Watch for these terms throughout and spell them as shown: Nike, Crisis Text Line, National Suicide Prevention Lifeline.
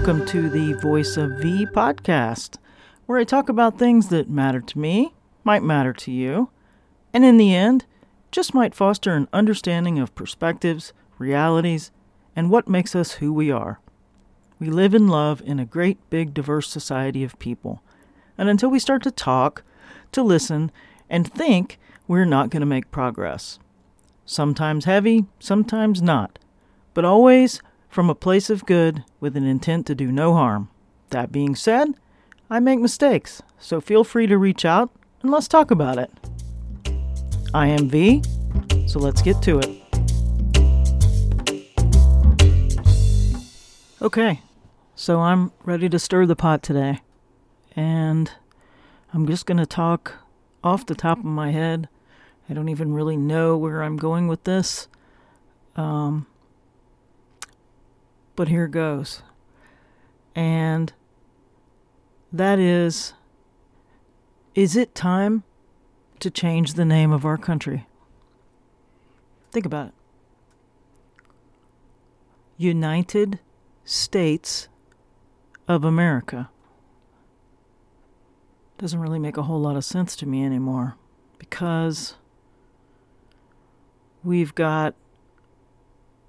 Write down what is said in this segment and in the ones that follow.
Welcome to the Voice of V podcast, where I talk about things that matter to me, might matter to you, and in the end, just might foster an understanding of perspectives, realities, and what makes us who we are. We live and love in a great, big, diverse society of people, and until we start to talk, to listen, and think, we're not going to make progress. Sometimes heavy, sometimes not, but always from a place of good with an intent to do no harm. That being said, I make mistakes, so feel free to reach out and let's talk about it. I am V, so let's get to it. Okay, so I'm ready to stir the pot today, and I'm just going to talk off the top of my head. I don't even really know where I'm going with this. But here goes. And that is it time to change the name of our country? Think about it. United States of America. Doesn't really make a whole lot of sense to me anymore, because we've got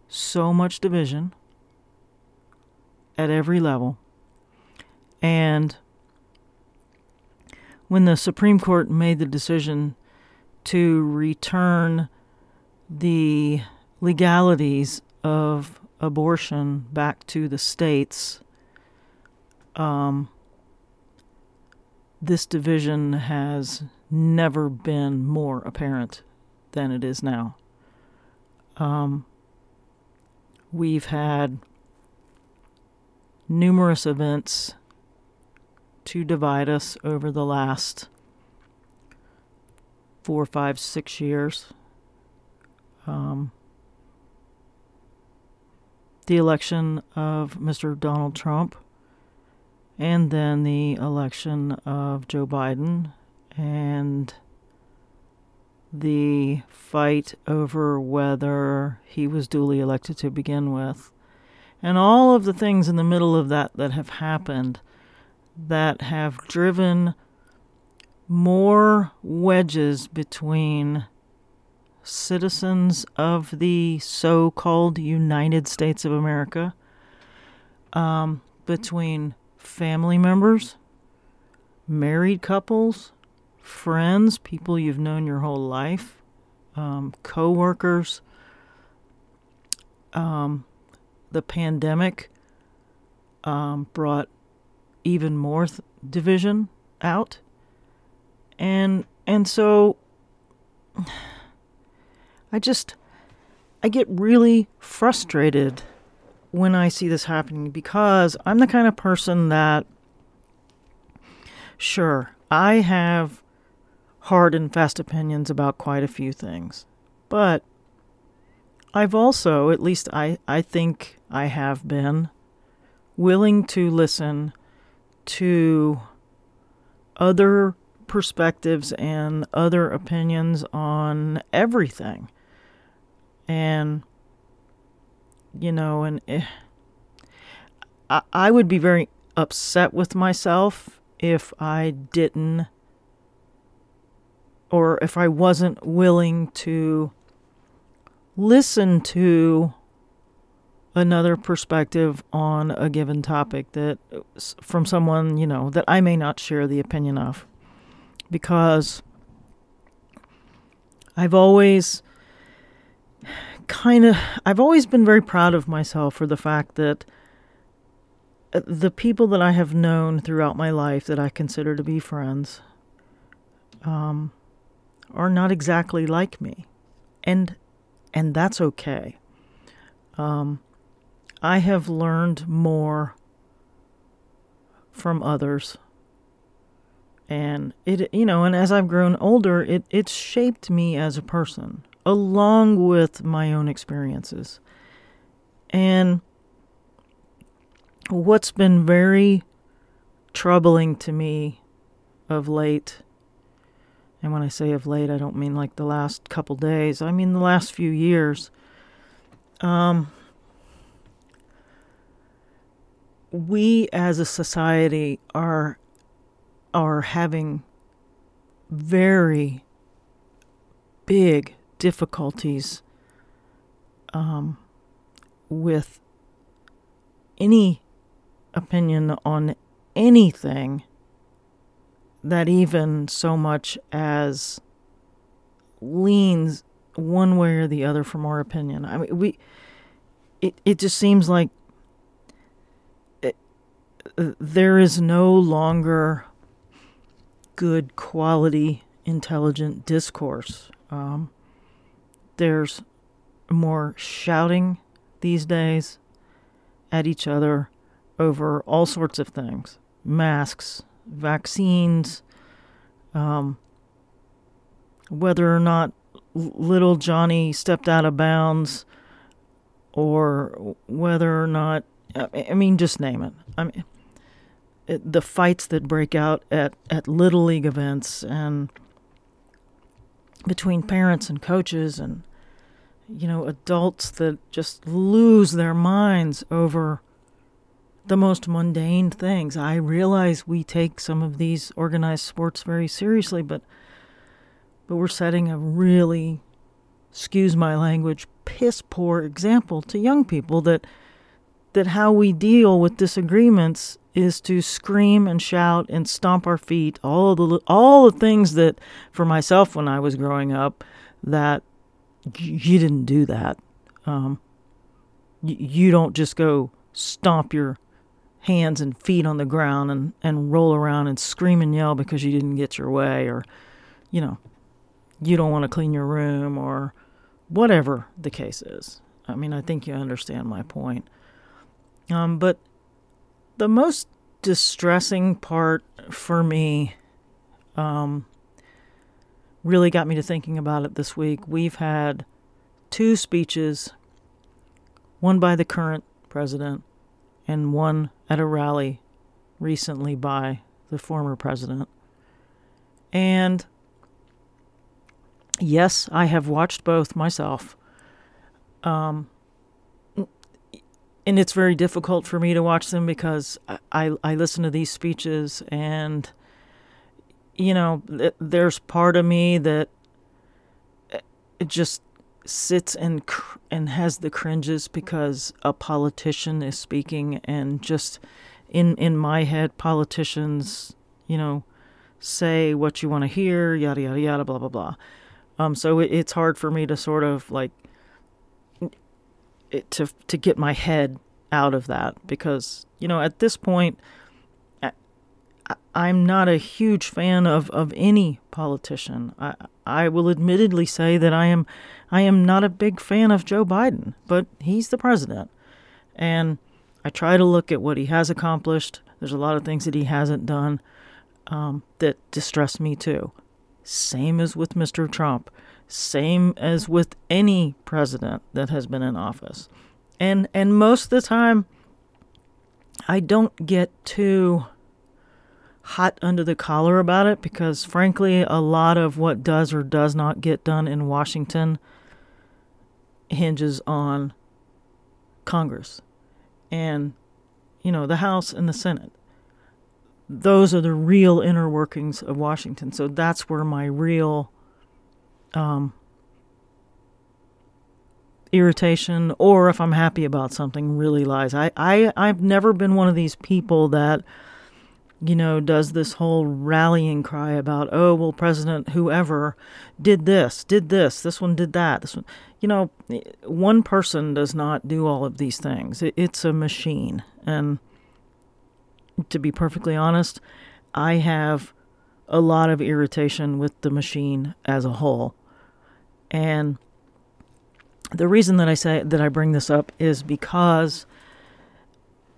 so much division at every level. And when the Supreme Court made the decision to return the legalities of abortion back to the states, this division has never been more apparent than it is now. We've had numerous events to divide us over the last 4, 5, 6 years. The election of Mr. Donald Trump, and then the election of Joe Biden, and the fight over whether he was duly elected to begin with. And all of the things in the middle of that have happened that have driven more wedges between citizens of the so-called United States of America, between family members, married couples, friends, people you've known your whole life, co-workers, the pandemic brought even more division out. And so I get really frustrated when I see this happening, because I'm the kind of person that, sure, I have hard and fast opinions about quite a few things, but I've also, at least I think I have been, willing to listen to other perspectives and other opinions on everything. And, you know, I would be very upset with myself if I didn't, or if I wasn't willing to listen to another perspective on a given topic that from someone, you know, that I may not share the opinion of, because I've always been very proud of myself for the fact that the people that I have known throughout my life that I consider to be friends are not exactly like me. And that's okay. I have learned more from others, and it, you know, and as I've grown older, it's shaped me as a person, along with my own experiences. And what's been very troubling to me of late, and when I say of late, I don't mean like the last couple days, I mean the last few years, we as a society are having very big difficulties with any opinion on anything that even so much as leans one way or the other from our opinion. I mean, it just seems like there is no longer good quality intelligent discourse. There's more shouting these days at each other over all sorts of things. Masks, vaccines, whether or not little Johnny stepped out of bounds, or whether or not, I mean, just name it. I mean, the fights that break out at Little League events and between parents and coaches and, you know, adults that just lose their minds over the most mundane things. I realize we take some of these organized sports very seriously, but we're setting a really, excuse my language, piss poor example to young people that how we deal with disagreements is to scream and shout and stomp our feet, all the things that, for myself when I was growing up, that you didn't do that. You don't just go stomp your hands and feet on the ground and roll around and scream and yell because you didn't get your way, or, you know, you don't want to clean your room, or whatever the case is. I mean, I think you understand my point. But the most distressing part for me, really got me to thinking about it this week. We've had two speeches, one by the current president and one at a rally recently by the former president. And yes, I have watched both myself. And it's very difficult for me to watch them because I listen to these speeches and, you know, there's part of me that it just sits and has the cringes because a politician is speaking, and just in my head, politicians, you know, say what you want to hear, yada, yada, yada, blah, blah, blah. So it's hard for me to sort of like to get my head out of that because, you know, at this point, I'm not a huge fan of any politician. I will admittedly say that I am not a big fan of Joe Biden, but he's the president. And I try to look at what he has accomplished. There's a lot of things that he hasn't done that distress me too. Same as with Mr. Trump. Same as with any president that has been in office. And most of the time, I don't get too hot under the collar about it because, frankly, a lot of what does or does not get done in Washington hinges on Congress and, you know, the House and the Senate. Those are the real inner workings of Washington. So that's where my real irritation, or if I'm happy about something, really lies. I've never been one of these people that, you know, does this whole rallying cry about, oh, well, President whoever did this one did that, this one. You know, one person does not do all of these things. It's a machine. And to be perfectly honest, I have a lot of irritation with the machine as a whole. And the reason that I say that I bring this up is because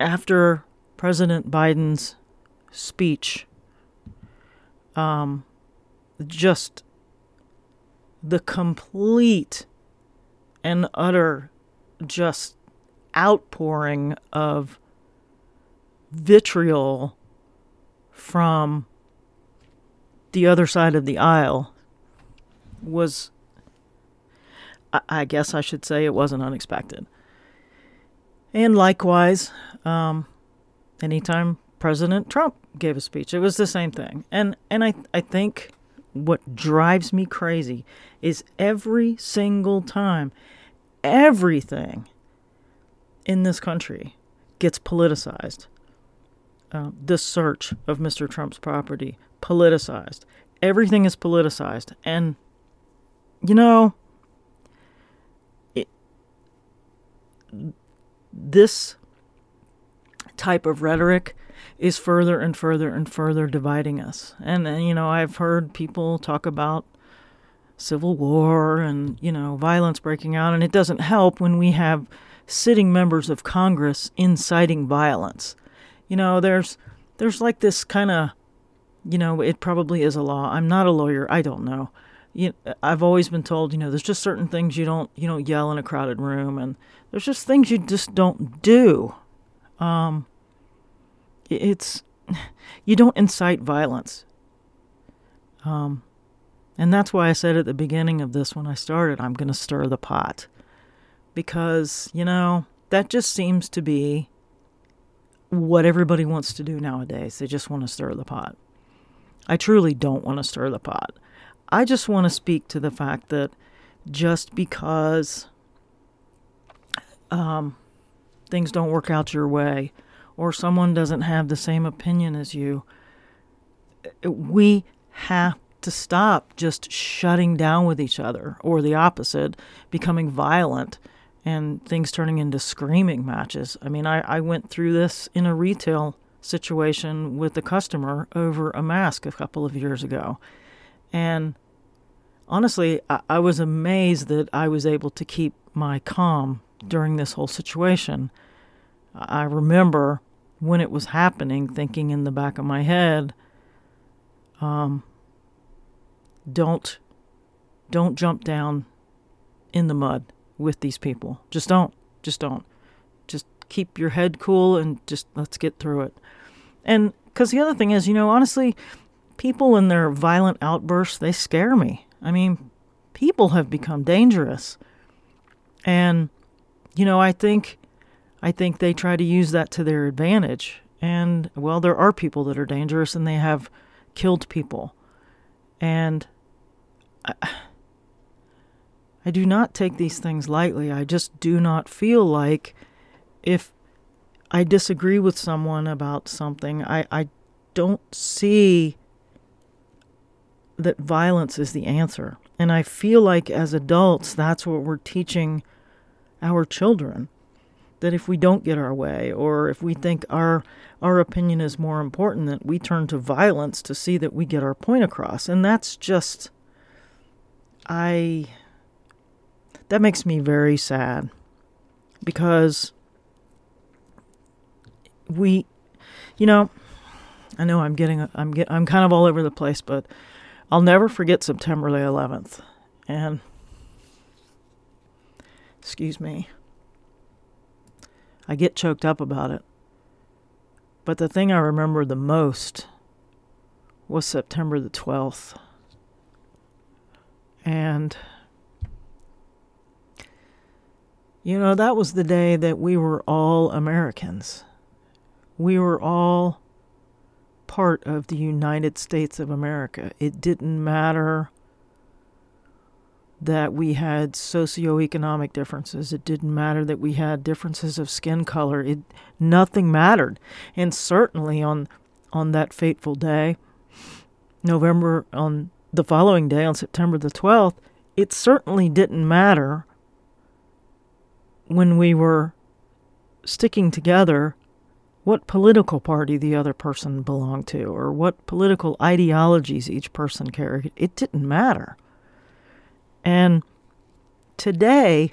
after President Biden's speech, just the complete and utter just outpouring of vitriol from the other side of the aisle was, I guess I should say, it wasn't unexpected. And likewise, anytime President Trump gave a speech, it was the same thing. And I think what drives me crazy is every single time, everything in this country gets politicized. The search of Mr. Trump's property, politicized. Everything is politicized. And, you know, this type of rhetoric is further and further and further dividing us. And, you know, I've heard people talk about civil war and, you know, violence breaking out. And it doesn't help when we have sitting members of Congress inciting violence. You know, there's like this kind of, you know, it probably is a law. I'm not a lawyer. I don't know. I've always been told, you know, there's just certain things you don't yell in a crowded room, and there's just things you just don't do. You don't incite violence. And that's why I said at the beginning of this when I started, I'm going to stir the pot, because, you know, that just seems to be what everybody wants to do nowadays. They just want to stir the pot. I truly don't want to stir the pot. I just want to speak to the fact that just because things don't work out your way, or someone doesn't have the same opinion as you, we have to stop just shutting down with each other, or the opposite, becoming violent and things turning into screaming matches. I mean, I went through this in a retail situation with a customer over a mask a couple of years ago. And honestly, I was amazed that I was able to keep my calm during this whole situation. I remember when it was happening, thinking in the back of my head, don't jump down in the mud with these people. Just don't. Just keep your head cool and just let's get through it. And because the other thing is, you know, honestly, people in their violent outbursts, they scare me. I mean, people have become dangerous. And, you know, I think they try to use that to their advantage. And, well, there are people that are dangerous and they have killed people. And I do not take these things lightly. I just do not feel like if I disagree with someone about something, I don't see that violence is the answer. And I feel like as adults, that's what we're teaching our children, that if we don't get our way, or if we think our opinion is more important, that we turn to violence to see that we get our point across. And that's just... That makes me very sad, because we, you know, I know I'm kind of all over the place, but I'll never forget September the 11th. And, excuse me, I get choked up about it. But the thing I remember the most was September the 12th. And... you know, that was the day that we were all Americans. We were all part of the United States of America. It didn't matter that we had socioeconomic differences. It didn't matter that we had differences of skin color. Nothing mattered. And certainly on that fateful day, on the following day, on September the 12th, it certainly didn't matter when we were sticking together what political party the other person belonged to, or what political ideologies each person carried. It didn't matter. And today,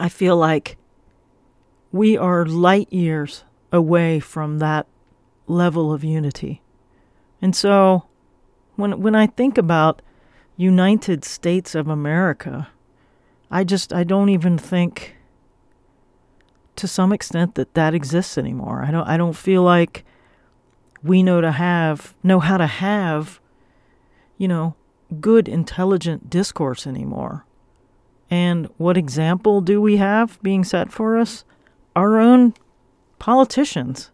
I feel like we are light years away from that level of unity. And so when I think about United States of America, I don't even think, to some extent, that exists anymore. I don't feel like we know how to have, you know, good, intelligent discourse anymore. And what example do we have being set for us? Our own politicians.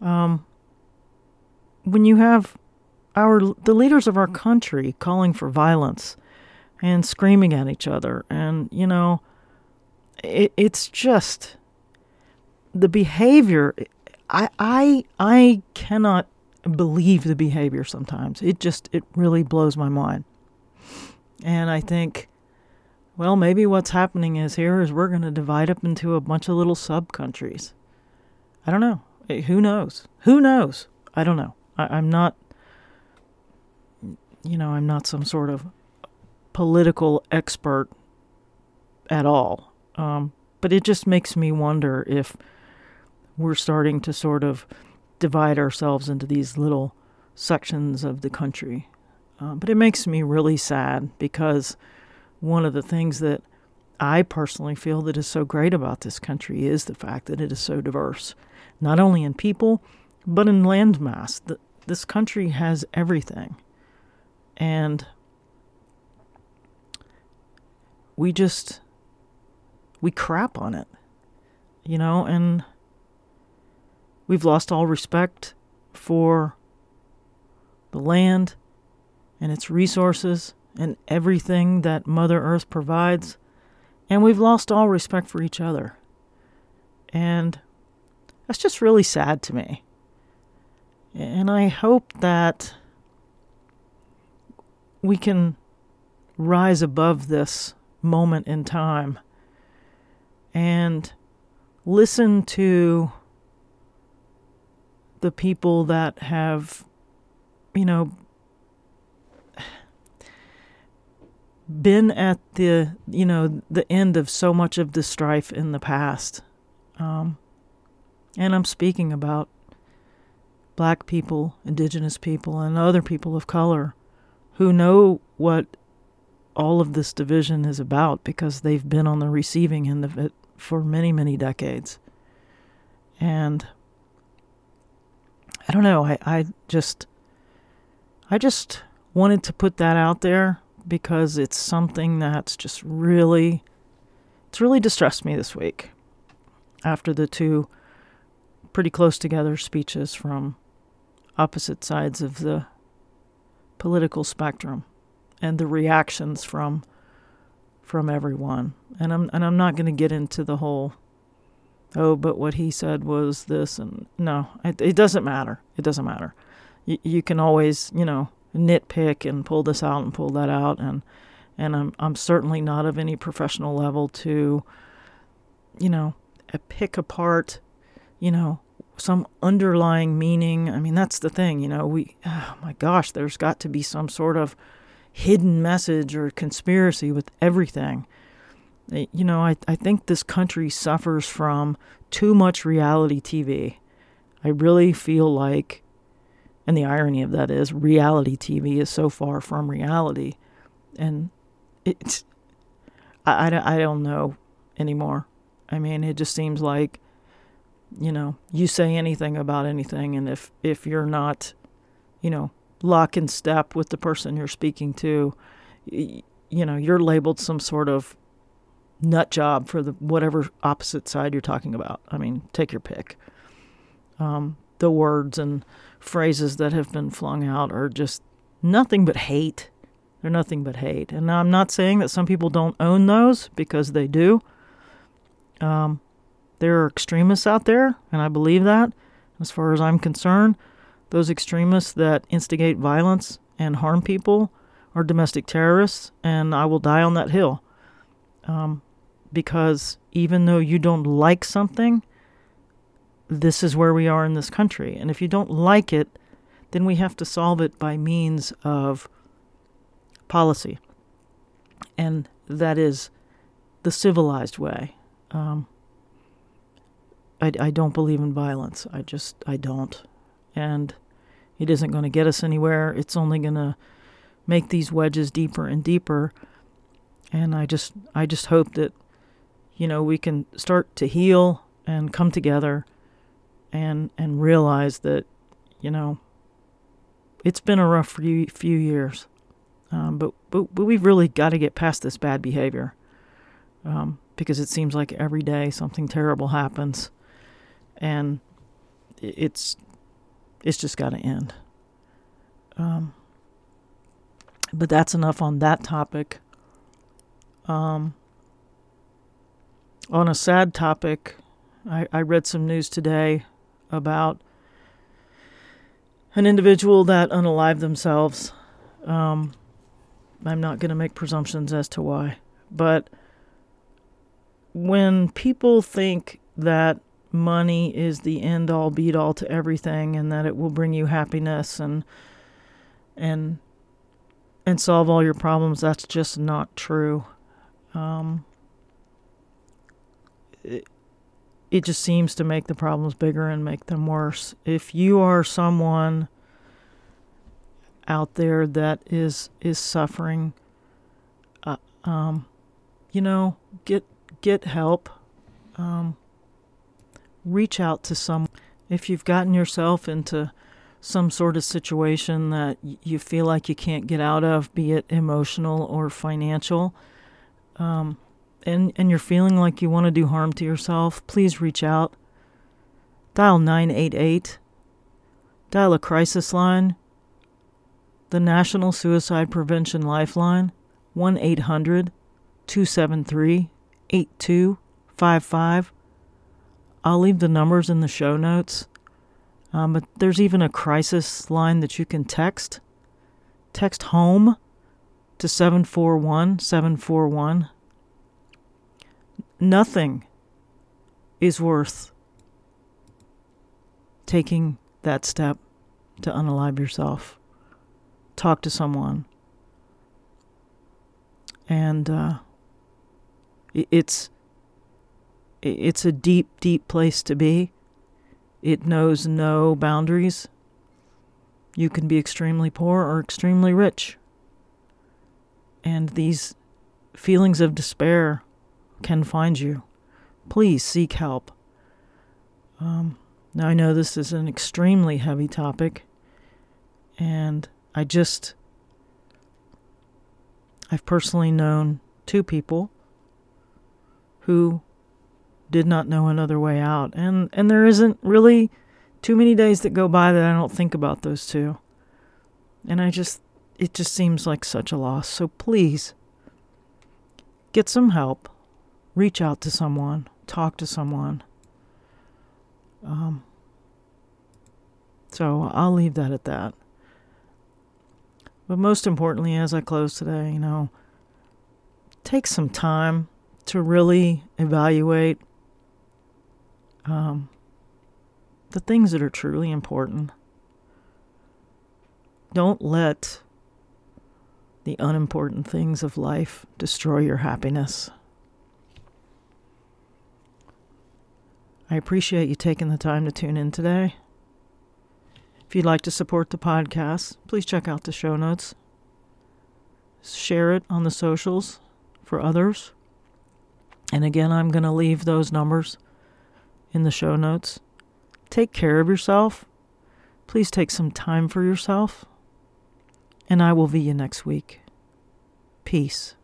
When you have the leaders of our country calling for violence and screaming at each other, and, you know, it's just the behavior. I cannot believe the behavior sometimes. It really blows my mind. And I think, well, maybe what's happening is we're going to divide up into a bunch of little sub-countries. I don't know. Who knows? I don't know. I'm not, you know, I'm not some sort of political expert at all. But it just makes me wonder if we're starting to sort of divide ourselves into these little sections of the country. But it makes me really sad, because one of the things that I personally feel that is so great about this country is the fact that it is so diverse, not only in people, but in landmass. This country has everything. And we crap on it, you know, and we've lost all respect for the land and its resources and everything that Mother Earth provides. And we've lost all respect for each other. And that's just really sad to me. And I hope that we can rise above this moment in time and listen to the people that have, you know, been at the, you know, the end of so much of the strife in the past. And I'm speaking about Black people, Indigenous people, and other people of color who know what all of this division is about, because they've been on the receiving end of it for many, many decades. And I don't know, I just wanted to put that out there, because it's something that's just really distressed me this week after the two pretty close together speeches from opposite sides of the political spectrum, and the reactions from everyone. And I'm not going to get into the whole, oh, but what he said was this, and no, it doesn't matter. It doesn't matter. You can always, you know, nitpick and pull this out and pull that out, and I'm certainly not of any professional level to, you know, pick apart, you know, some underlying meaning. I mean, that's the thing, you know, oh my gosh, there's got to be some sort of hidden message or conspiracy with everything. You know, I think this country suffers from too much reality TV. I really feel like, and the irony of that is, reality TV is so far from reality. And it's, I don't know anymore. I mean, it just seems like, you know, you say anything about anything, and if you're not, you know, lock and step with the person you're speaking to, you know, you're labeled some sort of nut job for the whatever opposite side you're talking about. I mean, take your pick. The words and phrases that have been flung out are just nothing but hate. They're nothing but hate. And I'm not saying that some people don't own those, because they do. There are extremists out there, and I believe that. As far as I'm concerned, those extremists that instigate violence and harm people are domestic terrorists, and I will die on that hill. Because even though you don't like something, this is where we are in this country. And if you don't like it, then we have to solve it by means of policy. And that is the civilized way. I don't believe in violence. I don't. And it isn't going to get us anywhere. It's only going to make these wedges deeper and deeper. And I just hope that, you know, we can start to heal and come together and realize that, you know, it's been a rough few years. But we've really got to get past this bad behavior, because it seems like every day something terrible happens. and it's just got to end. But that's enough on that topic. On a sad topic, I read some news today about an individual that unalived themselves. I'm not going to make presumptions as to why. But when people think that money is the end-all, beat-all to everything and that it will bring you happiness and solve all your problems, that's just not true. It just seems to make the problems bigger and make them worse. If you are someone out there that is suffering, get help. Reach out to someone. If you've gotten yourself into some sort of situation that you feel like you can't get out of, be it emotional or financial, and you're feeling like you want to do harm to yourself, please reach out. Dial 988. Dial a crisis line. The National Suicide Prevention Lifeline, 1-800-273-8255. I'll leave the numbers in the show notes. But there's even a crisis line that you can text. Text HOME to 741-741. Nothing is worth taking that step to unalive yourself. Talk to someone. And it's a deep, deep place to be. It knows no boundaries. You can be extremely poor or extremely rich. And these feelings of despair can find you. Please seek help. Now I know this is an extremely heavy topic, and I've personally known two people who did not know another way out. And there isn't really too many days that go by that I don't think about those two. And it just seems like such a loss. So please, get some help. Reach out to someone. Talk to someone. So I'll leave that at that. But most importantly, as I close today, take some time to really evaluate the things that are truly important. Don't let the unimportant things of life destroy your happiness. I appreciate you taking the time to tune in today. If you'd like to support the podcast, please check out the show notes. Share it on the socials for others. And again, I'm going to leave those numbers in the show notes. Take care of yourself. Please take some time for yourself. And I will see you next week. Peace.